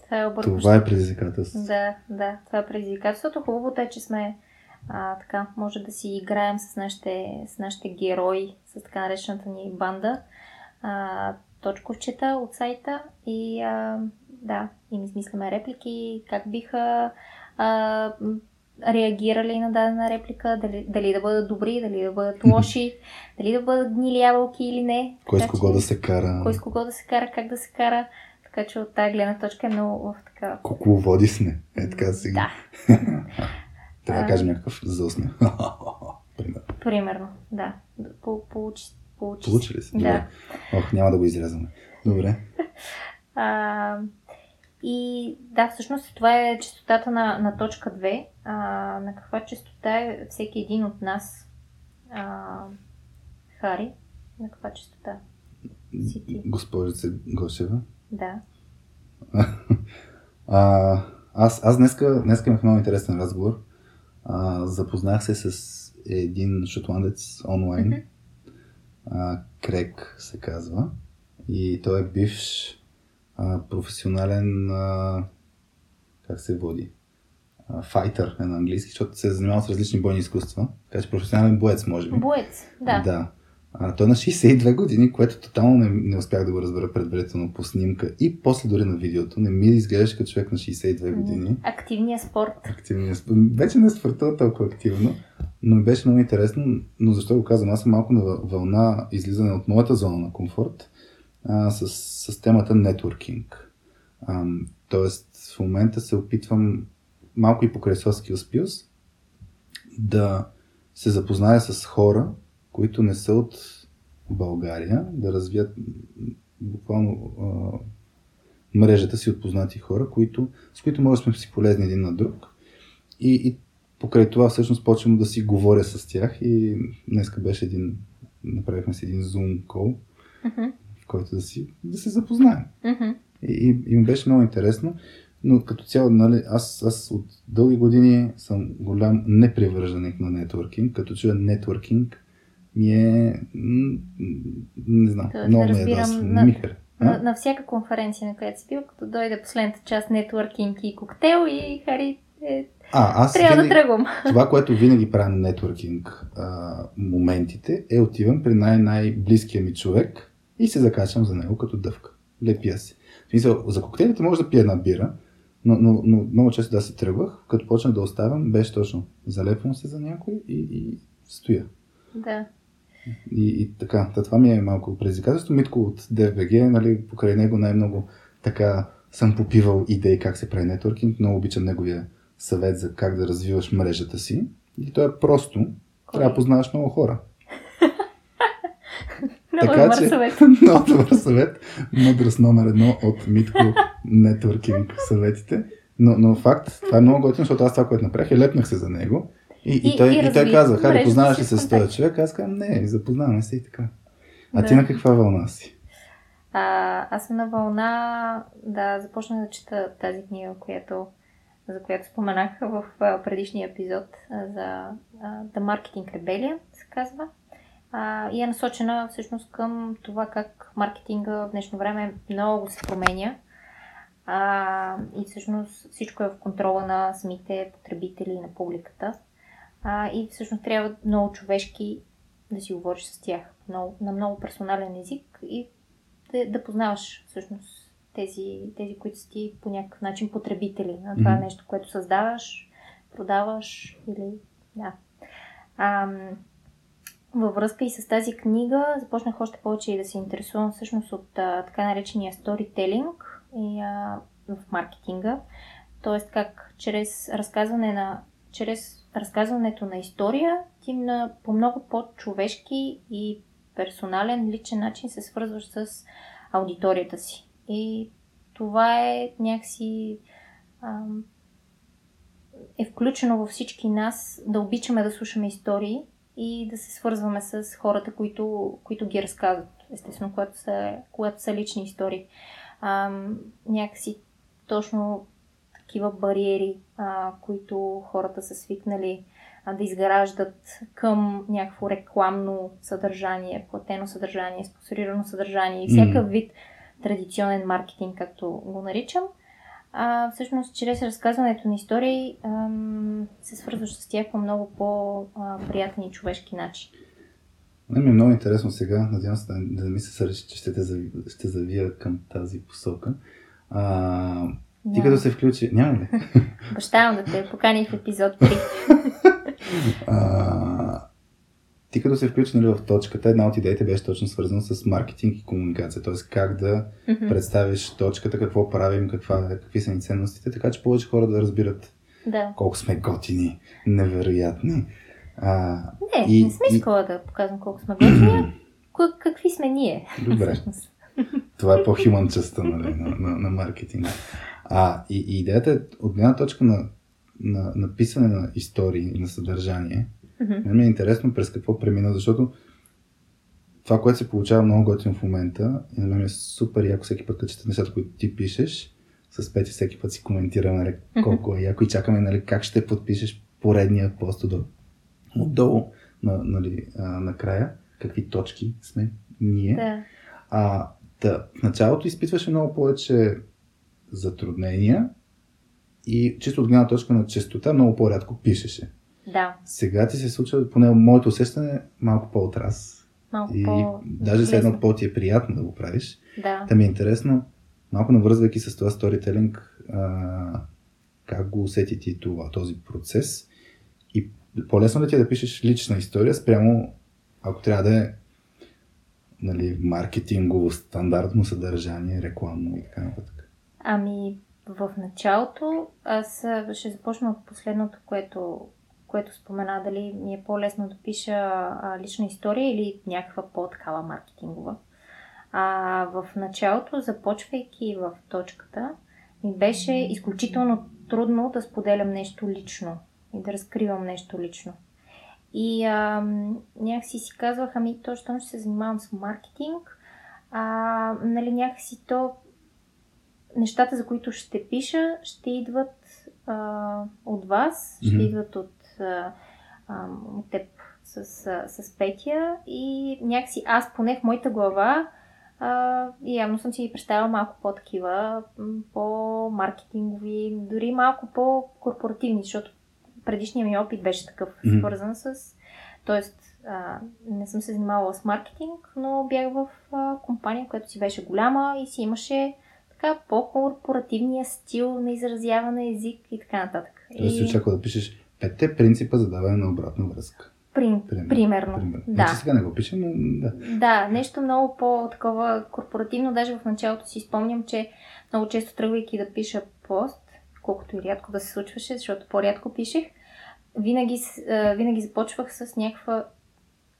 Това е, това е предизвикателството. Да, да, това е предизвикателството. Хубавото е, че сме а, така, може да си играем с нашите, с нашите герои, с така наречената ни банда. А, точковчета от сайта и а, да, им измисляме реплики, как биха... А, реагирали на дадена реплика, дали, дали да бъдат добри, дали да бъдат лоши, дали да бъдат гнили ябълки или не. Кой с кого да се кара. Кой с кого да се кара, как да се кара. Така че от тази гледна точка е много в така... Кукловоди сме. Е така сега. Да. Трябва да кажем някакъв заусмя. Примерно. Примерно, да. Получи се. Получи се. Да. Ох, няма да го изрязваме. Добре. А... И да, всъщност това е честотата на, на точка две. А, на каква честота е всеки един от нас? А, Хари, на каква честота? Госпожица Гошева? Да. А, аз аз днеска, днеска имах много интересен разговор. А, запознах се с един шотландец онлайн. Mm-hmm. А, Крек се казва. И той е бивш професионален, а, как се води, файтър е на английски, защото се е занимавал с различни бойни изкуства. Така че професионален боец, може би. Боец, да. да. А, той е на шейсет и две години, което тотално не, не успях да го разбера предварително по снимка и после дори на видеото. Не ми изглеждаш като човек на шейсет и две години. Активният спорт. Активният спорт. Вече не спортува толкова активно, но ми беше много интересно. Но защо го казвам? Аз съм малко на вълна излизане от моята зона на комфорт. А, с, с темата нетворкинг. А, тоест в момента се опитвам малко и покрай Soft Skills Pills да се запозная с хора, които не са от България, да развият буквално а, мрежата си от познати хора, които, с които може да сме си полезни един на друг. И, и покрай това всъщност почвам да си говоря с тях и днеска беше един, направихме си един Zoom call, uh-huh. който да, си, да се запознаем. Mm-hmm. И, и ми беше много интересно, но като цяло, нали, аз, аз от дълги години съм голям непривърженик на нетворкинг. Като чуя нетворкинг, ми е... не знам, то, много ме е досва. На, на, на всяка конференция, на която си бил, като дойде последната част нетворкинг и коктейл и Хари е... А, аз трябва винаги, да тръгвам. Това, което винаги правя на нетворкинг а, моментите, е отивам при най-най-близкия ми човек и се закачам за него като дъвка. Лепия се. В смисъл, за коктейлите може да пия една бира, Но, но, но много често да се тръгвах, като почнах да оставям, беше точно. Залепвам се за някой и, и стоя. Да. И, и така, това ми е малко предизвикателство. Митко от ди еф би джи, нали, покрай него най-много така съм попивал идеи как се прави нетворкинг. Много обичам неговия съвет за как да развиваш мрежата си. И то е просто. Кой? Трябва да познаваш много хора. Много добър съвет. Много добър съвет. Мъдрост номер едно от Митко нетворкинг съветите. Но, но факт, това е много готино, защото аз това, което направих, е лепнах се за него. И, и, и, той, и, и той казва, хайде, познаваш ли се с този човек? Аз казвам, не, запознаваме се и така. А да. Ти на каква вълна си? А, аз съм на вълна, да, започнах да чета тази книга, която, за която споменах в предишния епизод за The Marketing Rebellion, се казва. А, и е насочена всъщност към това как маркетинга в днешно време много се променя. А, и всъщност всичко е в контрола на самите потребители, на публиката. А, и всъщност трябва много човешки да си говориш с тях, много, на много персонален език и да, да познаваш всъщност тези, тези, които са ти по някакъв начин потребители на това mm-hmm. нещо, което създаваш, продаваш или да. А, във връзка и с тази книга започнах още повече и да се интересувам всъщност от а, така наречения сторителинг и а, в маркетинга. Тоест как чрез разказване на чрез разказването на история ти на, по много по-човешки и персонален, личен начин се свързваш с аудиторията си. И това е някакси а, е включено във всички нас да обичаме да слушаме истории и да се свързваме с хората, които, които ги разказват. Естествено, когато са, когато са лични истории. А, някакси точно такива бариери, а, които хората са свикнали а, да изграждат към някакво рекламно съдържание, платено съдържание, спонсорирано съдържание и всякакъв вид традиционен маркетинг, както го наричам. А, всъщност, чрез разказването на истории а, се свързваш с тях по много по-приятни и човешки начин. Ми е много интересно сега, надявам се да, да ми се сърдиш, че ще, те зави, ще завия към тази посока. А, ти като се включи... Няма ли? Обещавам да те покани в епизод три. а, ти като се включи, нали, в точката, една от идеите беше точно свързана с маркетинг и комуникация. Т.е. как да mm-hmm. представиш точката, какво правим, каква, какви са ни ценностите, така че повече хора да разбират да. Колко сме готини, невероятни. А, не, и, не сме искала и... да показвам колко сме готини, к- какви сме ние. Добре. Това е по-хюман частта, нали, на, на, на маркетинга. А, и, и идеята е, от гледна точка на, на, на писане на истории и на съдържание, mm-hmm. мен ми е интересно през какво премина, защото това, което се получава много готино в момента, и на мен е супер яко всеки път, като чета нещата, които ти пишеш, с Пети всеки път си коментираме, нали, колко е яко и чакаме, нали, как ще подпишеш поредния пост до отдолу, на, нали, накрая, какви точки сме ние. Да. А, да, в началото изпитваше много повече затруднения и чисто от гледна точка на честота много по-рядко пишеше. Да. Сега ти се случва, поне моето усещане, малко по-отраз. Малко и по... даже след едно по-ти е приятно да го правиш. Да. Та ми е интересно, малко навързвайки с това сторителинг, а, как го усети ти това, този процес и по-лесно да ти е да пишеш лична история спрямо, ако трябва да е, нали, маркетингово, стандартно съдържание, рекламно и така нататък. Ами, в началото аз ще започна от последното, което, което спомена, дали ми е по-лесно да пиша лична история или някаква по-такава маркетингова. А в началото, започвайки в точката, ми беше изключително трудно да споделям нещо лично и да разкривам нещо лично. И а, някакси си казвах, ами то, щом ще се занимавам с маркетинг, а, нали, някакси то нещата, за които ще пиша, ще идват а, от вас, mm-hmm. ще идват от, а, от теб с, с Петия и някакси аз поне в моята глава а, явно съм си ги представила малко по-такива, по-маркетингови, дори малко по-корпоративни, защото предишният ми опит беше такъв, mm-hmm. свързан с... Тоест, а, не съм се занимавала с маркетинг, но бях в а, компания, която си беше голяма и си имаше така по-корпоративния стил на изразяване, език и така нататък. Тоест се очаква да пишеш петте принципа за даване на обратна връзка. Прин... Пример. Примерно. Примерно. Да. Значи сега не го пишем, но да. Да, нещо много по-такова корпоративно. Даже в началото си спомням, че много често тръгвайки да пиша пост, колкото и рядко да се случваше, защото по-рядко пишех, винаги, винаги започвах с някаква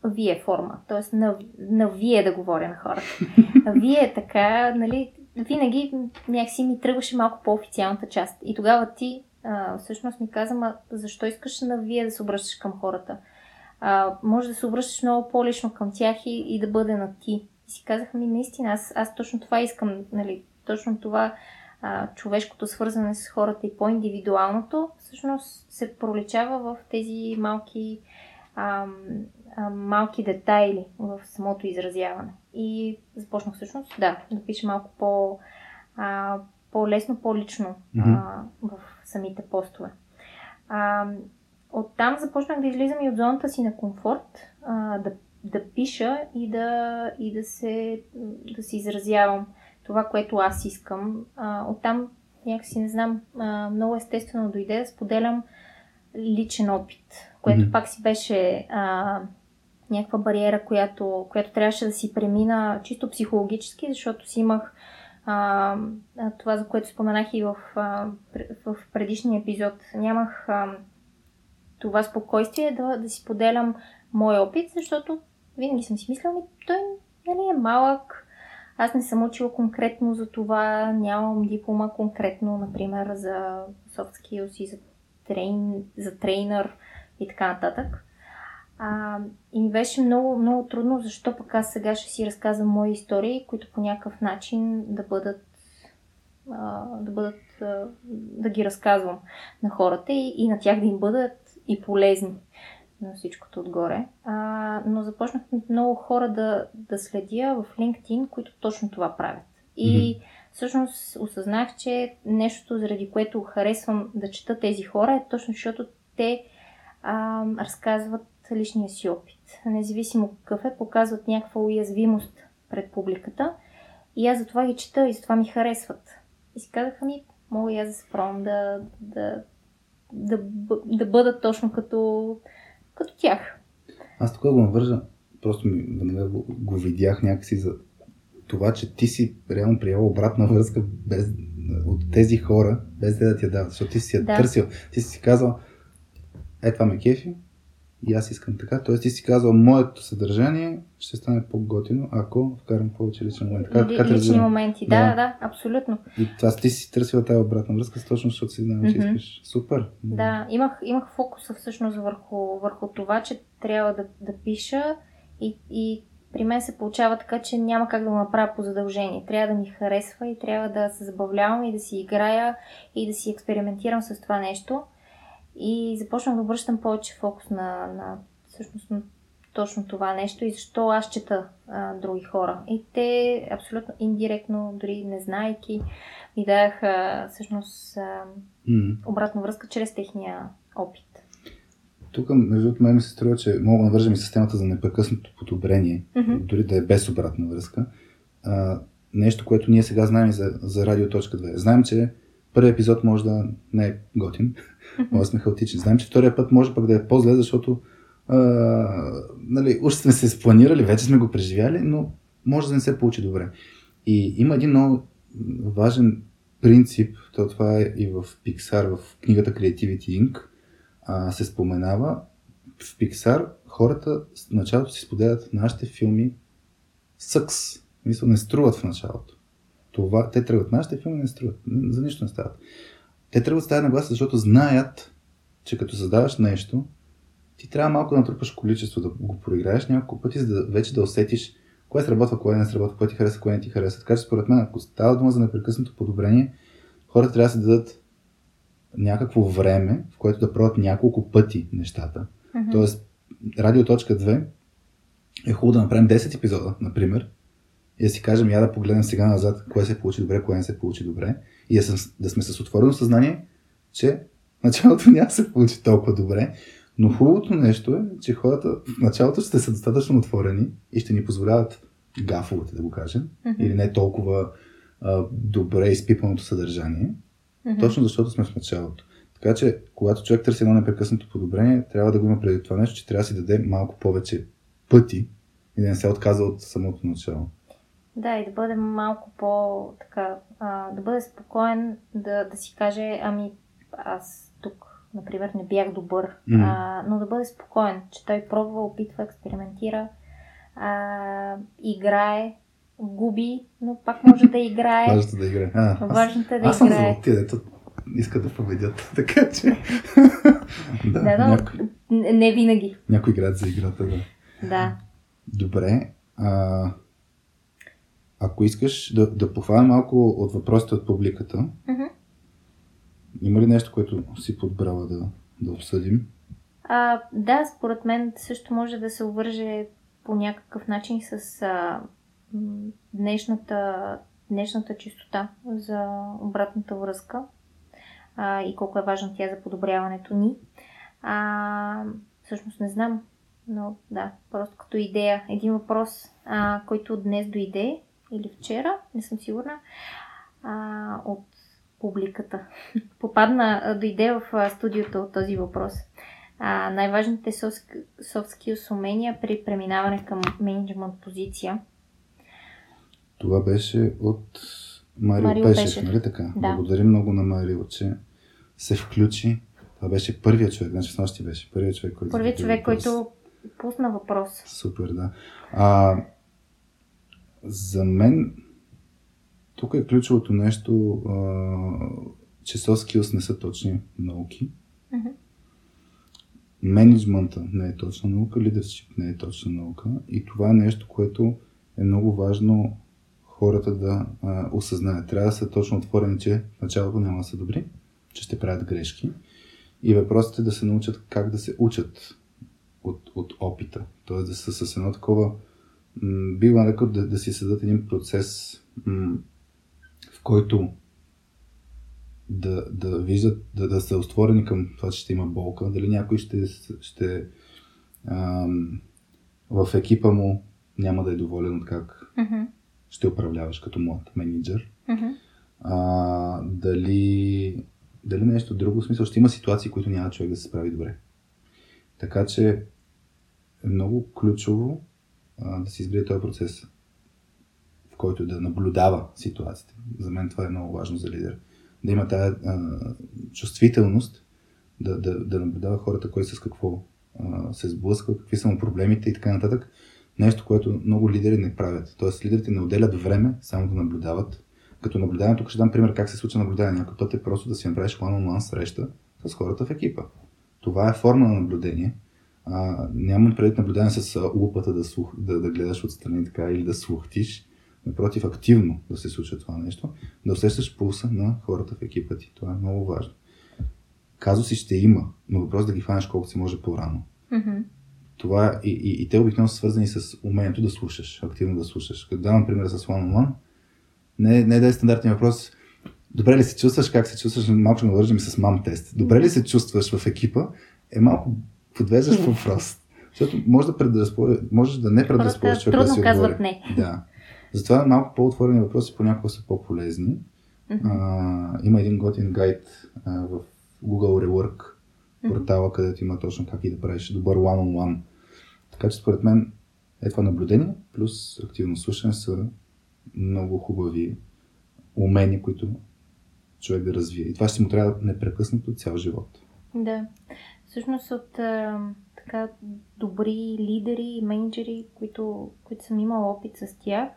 вие форма. Тоест на, на вие да говоря на хората. Вие така, нали, винаги някакси ми тръгваше малко по-официалната част. И тогава ти а, всъщност ми каза, а защо искаш на вие да се обръщаш към хората? А, може да се обръщаш много по-лично към тях и, и да бъде на ти. И си казах, ми наистина, аз, аз точно това искам, нали, точно това а, човешкото свързване с хората и по-индивидуалното, всъщност се проличава в тези малки, а, а, малки детайли в самото изразяване. И започнах всъщност, да, да пиша малко по, а, по-лесно, по-лично а, в самите постове. А, Оттам започнах да излизам и от зоната си на комфорт, а, да, да пиша и да, и да се да се изразявам това, което аз искам. А, оттам някакси, не знам, а, много естествено дойде да споделям личен опит, което mm-hmm. пак си беше а, някаква бариера, която, която трябваше да си премина чисто психологически, защото си имах а, това, за което споменах и в, а, в предишния епизод. Нямах... А, това спокойствие да, да си поделям мой опит, защото винаги съм си мисляла, той нали, е малък, аз не съм учила конкретно за това, нямам диплома конкретно, например, за soft skills и за, трейн, за трейнър и така нататък. А, и ми беше много, много трудно, защо пък аз сега ще си разказвам мои истории, които по някакъв начин да бъдат а, да, бъдат, а, да ги разказвам на хората и, и на тях да им бъдат и полезни на всичкото отгоре. А, но започнах много хора да, да следя в LinkedIn, които точно това правят. И всъщност осъзнах, че нещо, заради което харесвам да чета тези хора, е точно защото те а, разказват личния си опит. Независимо какъв е, показват някаква уязвимост пред публиката. И аз затова ги чета и затова ми харесват. И си казаха ми, мога и аз да се пробвам да... да Да, да бъдат точно като, като тях. Аз тук го навържа, просто ми, веднага го, го видях някакси за това, че ти си реално приела обратна връзка без, от тези хора, без да ти я дават, защото ти си я да. търсил. Ти си казал, е това ме кефи и аз искам така. Тоест ти си казал, моето съдържание ще стане по-готино, ако вкарам повече лични моменти. Така, Ли, така, лични моменти, да, да, да, абсолютно. И това, ти си търсила тази обратна връзка, точно защото си знам, че mm-hmm. искаш. Супер! Да, имах, имах фокуса всъщност върху, върху това, че трябва да, да пиша и, и при мен се получава така, че няма как да го направя по задължение. Трябва да ми харесва и трябва да се забавлявам и да си играя и да си експериментирам с това нещо. И започнах да обръщам повече фокус на, на всъщност на точно това нещо и защо аз чета а, други хора. И те абсолютно индиректно, дори не знаейки, ми дадаха всъщност а, mm. обратна връзка чрез техния опит. Тук, между другото, мен ми се струва, че мога да навържем и системата за непрекъснато подобрение, mm-hmm. дори да е без обратна връзка. А, нещо, което ние сега знаем за, за Радио Точка две. Знаем, че първият епизод може да не е готин, може да сме хаотични. Знаем, че втория път може пък да е по-зле, защото а, нали, уж сме се спланирали, вече сме го преживяли, но може да не се получи добре. И има един много важен принцип, то това е и в Пиксар, в книгата Creativity Inc а, се споменава. В Пиксар хората в началото си споделят нашите филми съкс, мисля, не струват в началото. Това, те тръгват. Нашите филми не струват. За нищо не стават. Те тръгват с тази нагласа, защото знаят, че като създаваш нещо, ти трябва малко да натрупаш количество, да го проиграеш няколко пъти, за да вече да усетиш кое сработва, кое не сработва, кое ти харесва, кое не ти харесва. Така че според мен, ако става дума за непрекъснато подобрение, хората трябва да се дадат някакво време, в което да пробват няколко пъти нещата. Uh-huh. Тоест, Радио Точка две е хубаво да направим десет епизода, например, и да си кажем, я да погледнем сега назад, кое се получи добре, кое не се получи добре. И да, съм, да сме с отворено съзнание, че началото няма да се получи толкова добре. Но хубавото нещо е, че хората в началото ще са достатъчно отворени и ще ни позволяват гафовете, да го кажем. Mm-hmm. Или не толкова а, добре изпипаното съдържание, mm-hmm. точно защото сме в началото. Така че, когато човек търси едно непрекъснато подобрение, трябва да го има преди това нещо, че трябва да си даде малко повече пъти и да не се отказва от самото начало. Да, и да бъде малко по-така, а, да бъде спокоен, да, да си каже, ами аз тук, например, не бях добър, mm-hmm. а, но да бъде спокоен, че той пробва, опитва, експериментира, а, играе, губи, но пак може да играе. Важното да играе. А, Важното е да аз, играе. Аз съм за тия, дето искат да победят, така че... да, да, да някой... не винаги. Някой играят за играта, да. Да. Добре, а... Ако искаш да, да похваля малко от въпросите от публиката, mm-hmm. има ли нещо, което си подбрала да, да обсъдим? А, да, според мен също може да се обвърже по някакъв начин с а, днешната, днешната чистота за обратната връзка а, и колко е важна тя за подобряването ни. А, всъщност не знам, но да, просто като идея. Един въпрос, а, който днес дойде, или вчера, не съм сигурна, а, от публиката. Попадна, дойде в студиото от този въпрос. А, най-важните soft skills умения при преминаване към менеджмент позиция. Това беше от Марио, Марио Пешев, Пешев, нали така? Да. Благодарим много на Марио, че се включи. Това беше първият човек, значи снощи беше първият човек, който... Първият човек, въпрос. който пусна въпрос. Супер, да. А... За мен тук е ключовото нещо, а, че soft skills не са точни науки. Uh-huh. Менеджмента не е точна наука, лидершип не е точна наука. И това е нещо, което е много важно хората да а, осъзнаят. Трябва да са точно отворени, че в началото няма да са добри, че ще правят грешки. И въпросът е да се научат как да се учат от, от опита. Тоест да са с едно такова... бих нарекал да, да си създадат един процес, м- в който да, да виждат, да, да са отворени към това, че ще има болка. Дали някой ще, ще ам, в екипа му няма да е доволен от как uh-huh. ще управляваш като млад менеджер. Uh-huh. А, дали, дали нещо друго, в смисъл, ще има ситуации, които няма човек да се справи добре. Така че е много ключово да си избере този процес, в който да наблюдава ситуацията. За мен това е много важно за лидер. Да има тази а, чувствителност, да, да, да наблюдава хората, кой с какво а, се сблъсква, какви са му проблемите и така нататък. Нещо, което много лидери не правят. Тоест лидерите не отделят време, само да наблюдават. Като наблюдаване, тук ще дам пример как се случва наблюдаване. Някой път е просто да си направиш one-on-one среща с хората в екипа. Това е форма на наблюдение. А, нямам предвид наблюдение с лупата да, слух, да, да гледаш отстрани така или да слухтиш. Напротив, активно да се случва това нещо, да усещаш пулса на хората в екипа ти. Това е много важно. Казуси ще има, но въпрос да ги хванеш колко се може по-рано. Mm-hmm. Това и, и, и те обикновено са свързани с умението да слушаш, активно да слушаш. Като давам пример с one-on-one, не, не да е стандартният въпрос. Добре ли се чувстваш, как се чувстваш, малко ще навържим с мом тест. Добре ли се чувстваш в екипа, е малко подвеждаш в въпрос. Защото може да предразположиш, можеш да не предразположиш човека да си отговори. Трудно казват не. Да. Затова малко по-отворени въпроси понякога са по-полезни. Mm-hmm. А, има един готин гайд а, в Google Rework портала, mm-hmm. където има точно как и да правиш добър one-on-one. Така че според мен е това наблюдение плюс активно слушане са много хубави умения, които човек да развие. И това ще му трябва непрекъснато цял живот. Да. Всъщност от а, така добри лидери и менеджери, които, които съм имала опит с тях,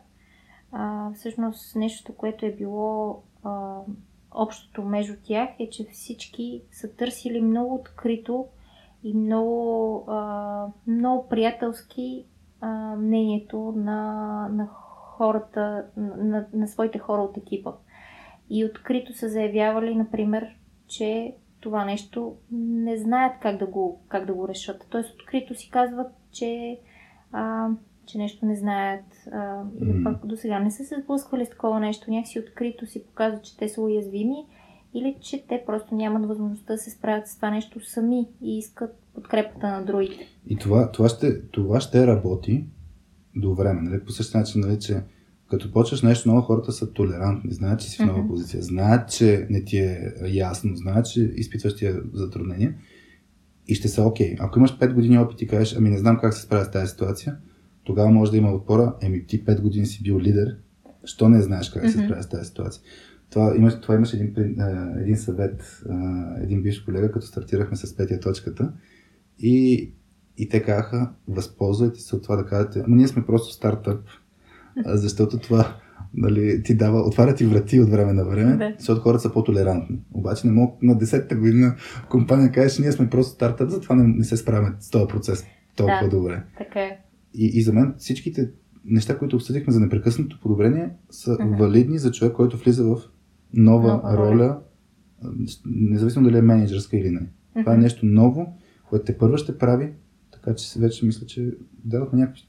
а, всъщност нещо, което е било а, общото между тях е, че всички са търсили много открито и много, а, много приятелски а, мнението на, на хората, на, на своите хора от екипа. И открито са заявявали, например, че това нещо не знаят как да го, как да го решат. Тоест открито си казват, че, а, че нещо не знаят а, или mm. пък до сега не са се сблъсквали с такова нещо. Някакси открито си показват, че те са уязвими или че те просто нямат възможността да се справят с това нещо сами и искат подкрепата на другите. И това, това, ще, това ще работи до време. Нали? По същия начин, нали, че Като почваш нещо ново, хората са толерантни, знаят, че си в нова mm-hmm. позиция, знаят, че не ти е ясно, знаят, че изпитваш тия затруднения и ще са окей. Okay. Ако имаш пет години опит и кажеш, ами не знам как се справя с тази ситуация, тогава може да има отпора, еми ти пет години си бил лидер, що не знаеш как mm-hmm. се справя с тази ситуация. Това имаше имаш един, един съвет, един бивш колега, като стартирахме с петия точката и, и те казаха, възползвайте се от това да кажете, ама ние сме просто стартъп, защото това, нали, ти дава, отваря ти врати от време на време, да. Защото хората са по-толерантни. Обаче не мога на десетата година компания кажеш, ние сме просто стартъп, затова не, не се справяме с този процес толкова да, добре. Така е. И, и за мен всичките неща, които обсъдихме за непрекъснато подобрение, са uh-huh. валидни за човек, който влиза в нова uh-huh. роля, независимо дали е менеджерска или не. Uh-huh. Това е нещо ново, което те първо ще прави, така че вече мисля, че дадохме някакви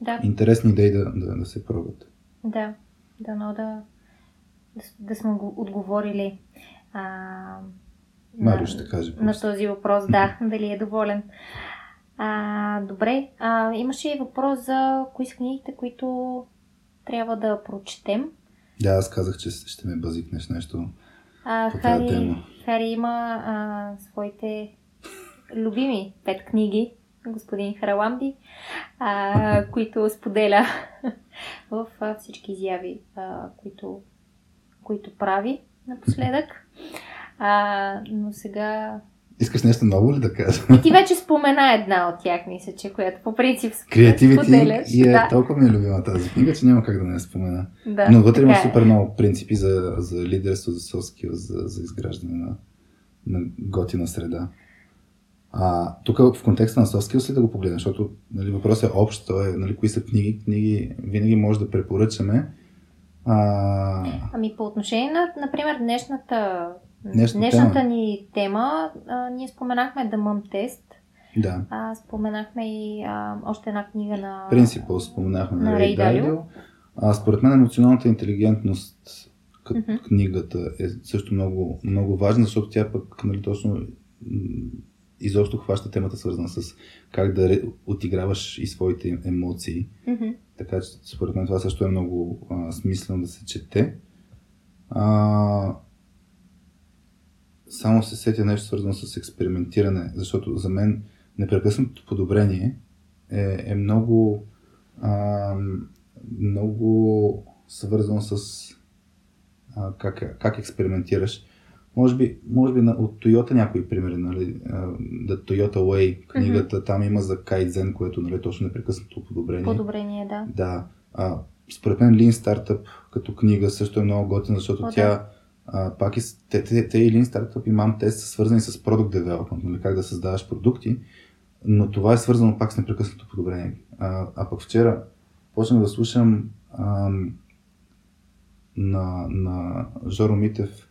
да. Интересни идеи да, да, да се пробват. Да, дано да, да, да сме го отговорили а, Марио ще каже, на този въпрос, да, дали е доволен. А, добре, а, имаше и въпрос за кои са книгите, които трябва да прочетем. Да, аз казах, че ще ме базикнеш нещо а, по тази тема. Хари има а, своите любими пет книги, господин Хараламди, а, които споделя в всички изяви, а, които, които прави напоследък. А, но сега... Искаш нещо ново ли да кажа? Ти вече спомена една от тях, мисля, че която по принцип споделяш. И е да. Толкова ми е любима тази книга, че няма как да не я спомена. Да, но вътре има е. Супер много принципи за, за лидерство, за soft skills, за, за изграждане на, на готина среда. А, тук в контекста на soft skills ли да го погледнем, защото нали, въпросът е общ, той е, нали, кои са книги, книги винаги може да препоръчаме. А... Ами по отношение на, например, днешната Днешна Днешната тема. Ни тема, а, ние споменахме The Мом тест, да. а, споменахме и а, още една книга на Principles, споменахме на Рей Далио. Според мен емоционалната интелигентност като mm-hmm. книгата е също много, много важна, защото тя пък нали, точно изобщо хваща темата свързана с как да отиграваш и своите емоции. Mm-hmm. Така че според мен това също е много а, смислено да се чете. А, Само се сетя нещо свързано с експериментиране, защото за мен непрекъснато подобрение е, е много, а, много свързано с а, как, как експериментираш. Може би, може би на, от Тойота някои примери, нали, The Тойота Лей, книгата, mm-hmm. там има за Кайдзен, което нали, точно непрекъснато подобрение. Подобрение, да. Да. А, според мен Лин Стартъп като книга също е много готина, защото О, да. тя Uh, пак и те, те, те и Lean Startup и Мом тест са свързани с Product Development, нали, как да създаваш продукти, но това е свързано пак с непрекъснато подобрение. Uh, а пък вчера почнах да слушам uh, на, на Жоро Митев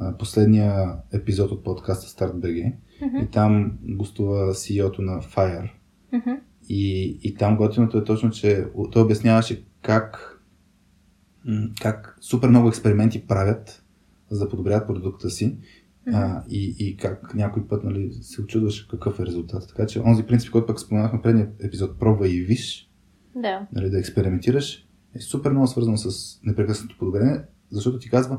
uh, последния епизод от подкаста StartBG mm-hmm. и там гостува си и о-то на FIRE mm-hmm. и, и там готиното е точно, че той обясняваше как, как супер много експерименти правят за да подобряват продукта си mm-hmm. а, и, и как някой път нали, се очудваше какъв е резултат. Така че онзи принцип, който пък споменахме предния епизод, пробвай и виж, да, нали, да експериментираш, е супер много свързано с непрекъснато подобрение, защото ти казва,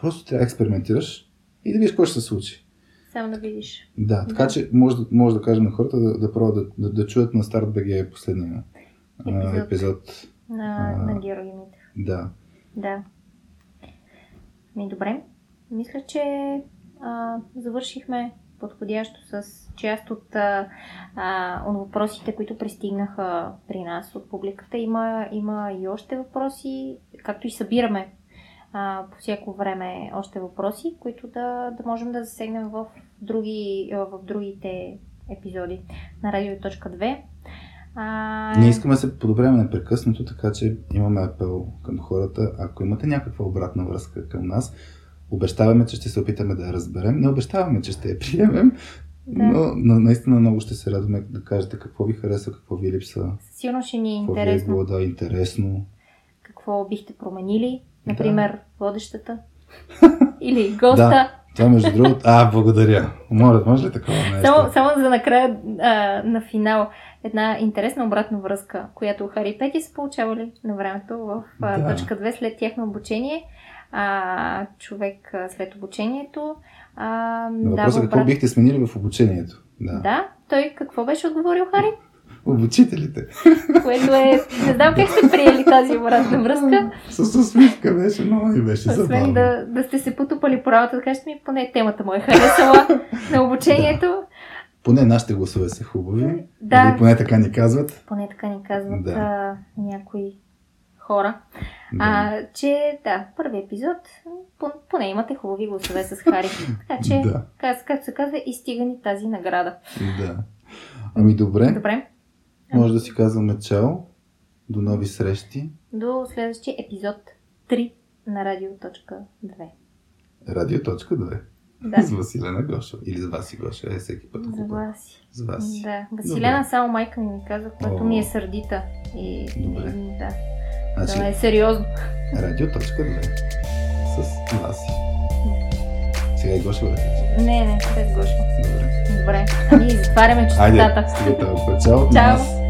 просто трябва да експериментираш и да видиш какво ще се случи. Само да видиш. Да, така да. Че може, може да кажем на хората да, да пробват да, да, да чуят на StartBG последния епизод, а, епизод на, на Георги Митев. Да. Да. Ми, добре. Мисля, че а, завършихме подходящо с част от, а, от въпросите, които пристигнаха при нас от публиката. Има, има и още въпроси, както и събираме а, по всяко време още въпроси, които да, да можем да засегнем в, други, в другите епизоди на Радио Точка две. А... Ние искаме да се подобряваме непрекъснато, така че имаме апел към хората. Ако имате някаква обратна връзка към нас, обещаваме, че ще се опитаме да я разберем. Не обещаваме, че ще я приемем, да. но, но наистина много ще се радваме да кажете какво ви харесва, какво ви липсва. Силно ще ни е интересно. Какво ви е да, интересно. Какво бихте променили, например, да. Водещата или госта. Да. Това между другото... А, благодаря. Моля, може ли такова нещо? Само, само за накрая, а, на финал, една интересна обратна връзка, която Хари Пети са получавали на времето в да. Точка две след тяхно обучение. А, човек след обучението... А, на въпроса, да, какво обрат... бихте сменили в обучението? Да. Да, той какво беше отговорил, Хари? Обучителите. Което е... Не знам как сте приели тази обратна връзка. С усмивка беше, но и беше забавно. Освен да, да сте се потупали по работа, да кажете ми, поне темата му е харесала на обучението. Да. Поне нашите гласове са хубави. Да. Или поне така ни казват. Поне така ни казват да. а, някои хора. Да. А, че, да, първи епизод, поне имате хубави гласове с Хари. Така че, да. Както се казва, и стига ни тази награда. Да. Ами добре. Добре. Може да си казваме чао. До нови срещи. До следващия епизод три на Радио Точка две. Радио Точка две. Да. С Василена Гошо. Или с Васи Гошо. Е, всеки път. За Васи. С Васи. Да. Василена добре. Само майка ми ми каза, която ми е сърдита. И... Добре. И, да. Значи, това е сериозно. Радио Точка две. С Васи. Сега е Гошо. Не, не, сега е Гошо. Добре. Добре, ами затваряме честотата. Айде, стига това. Чао. Чао.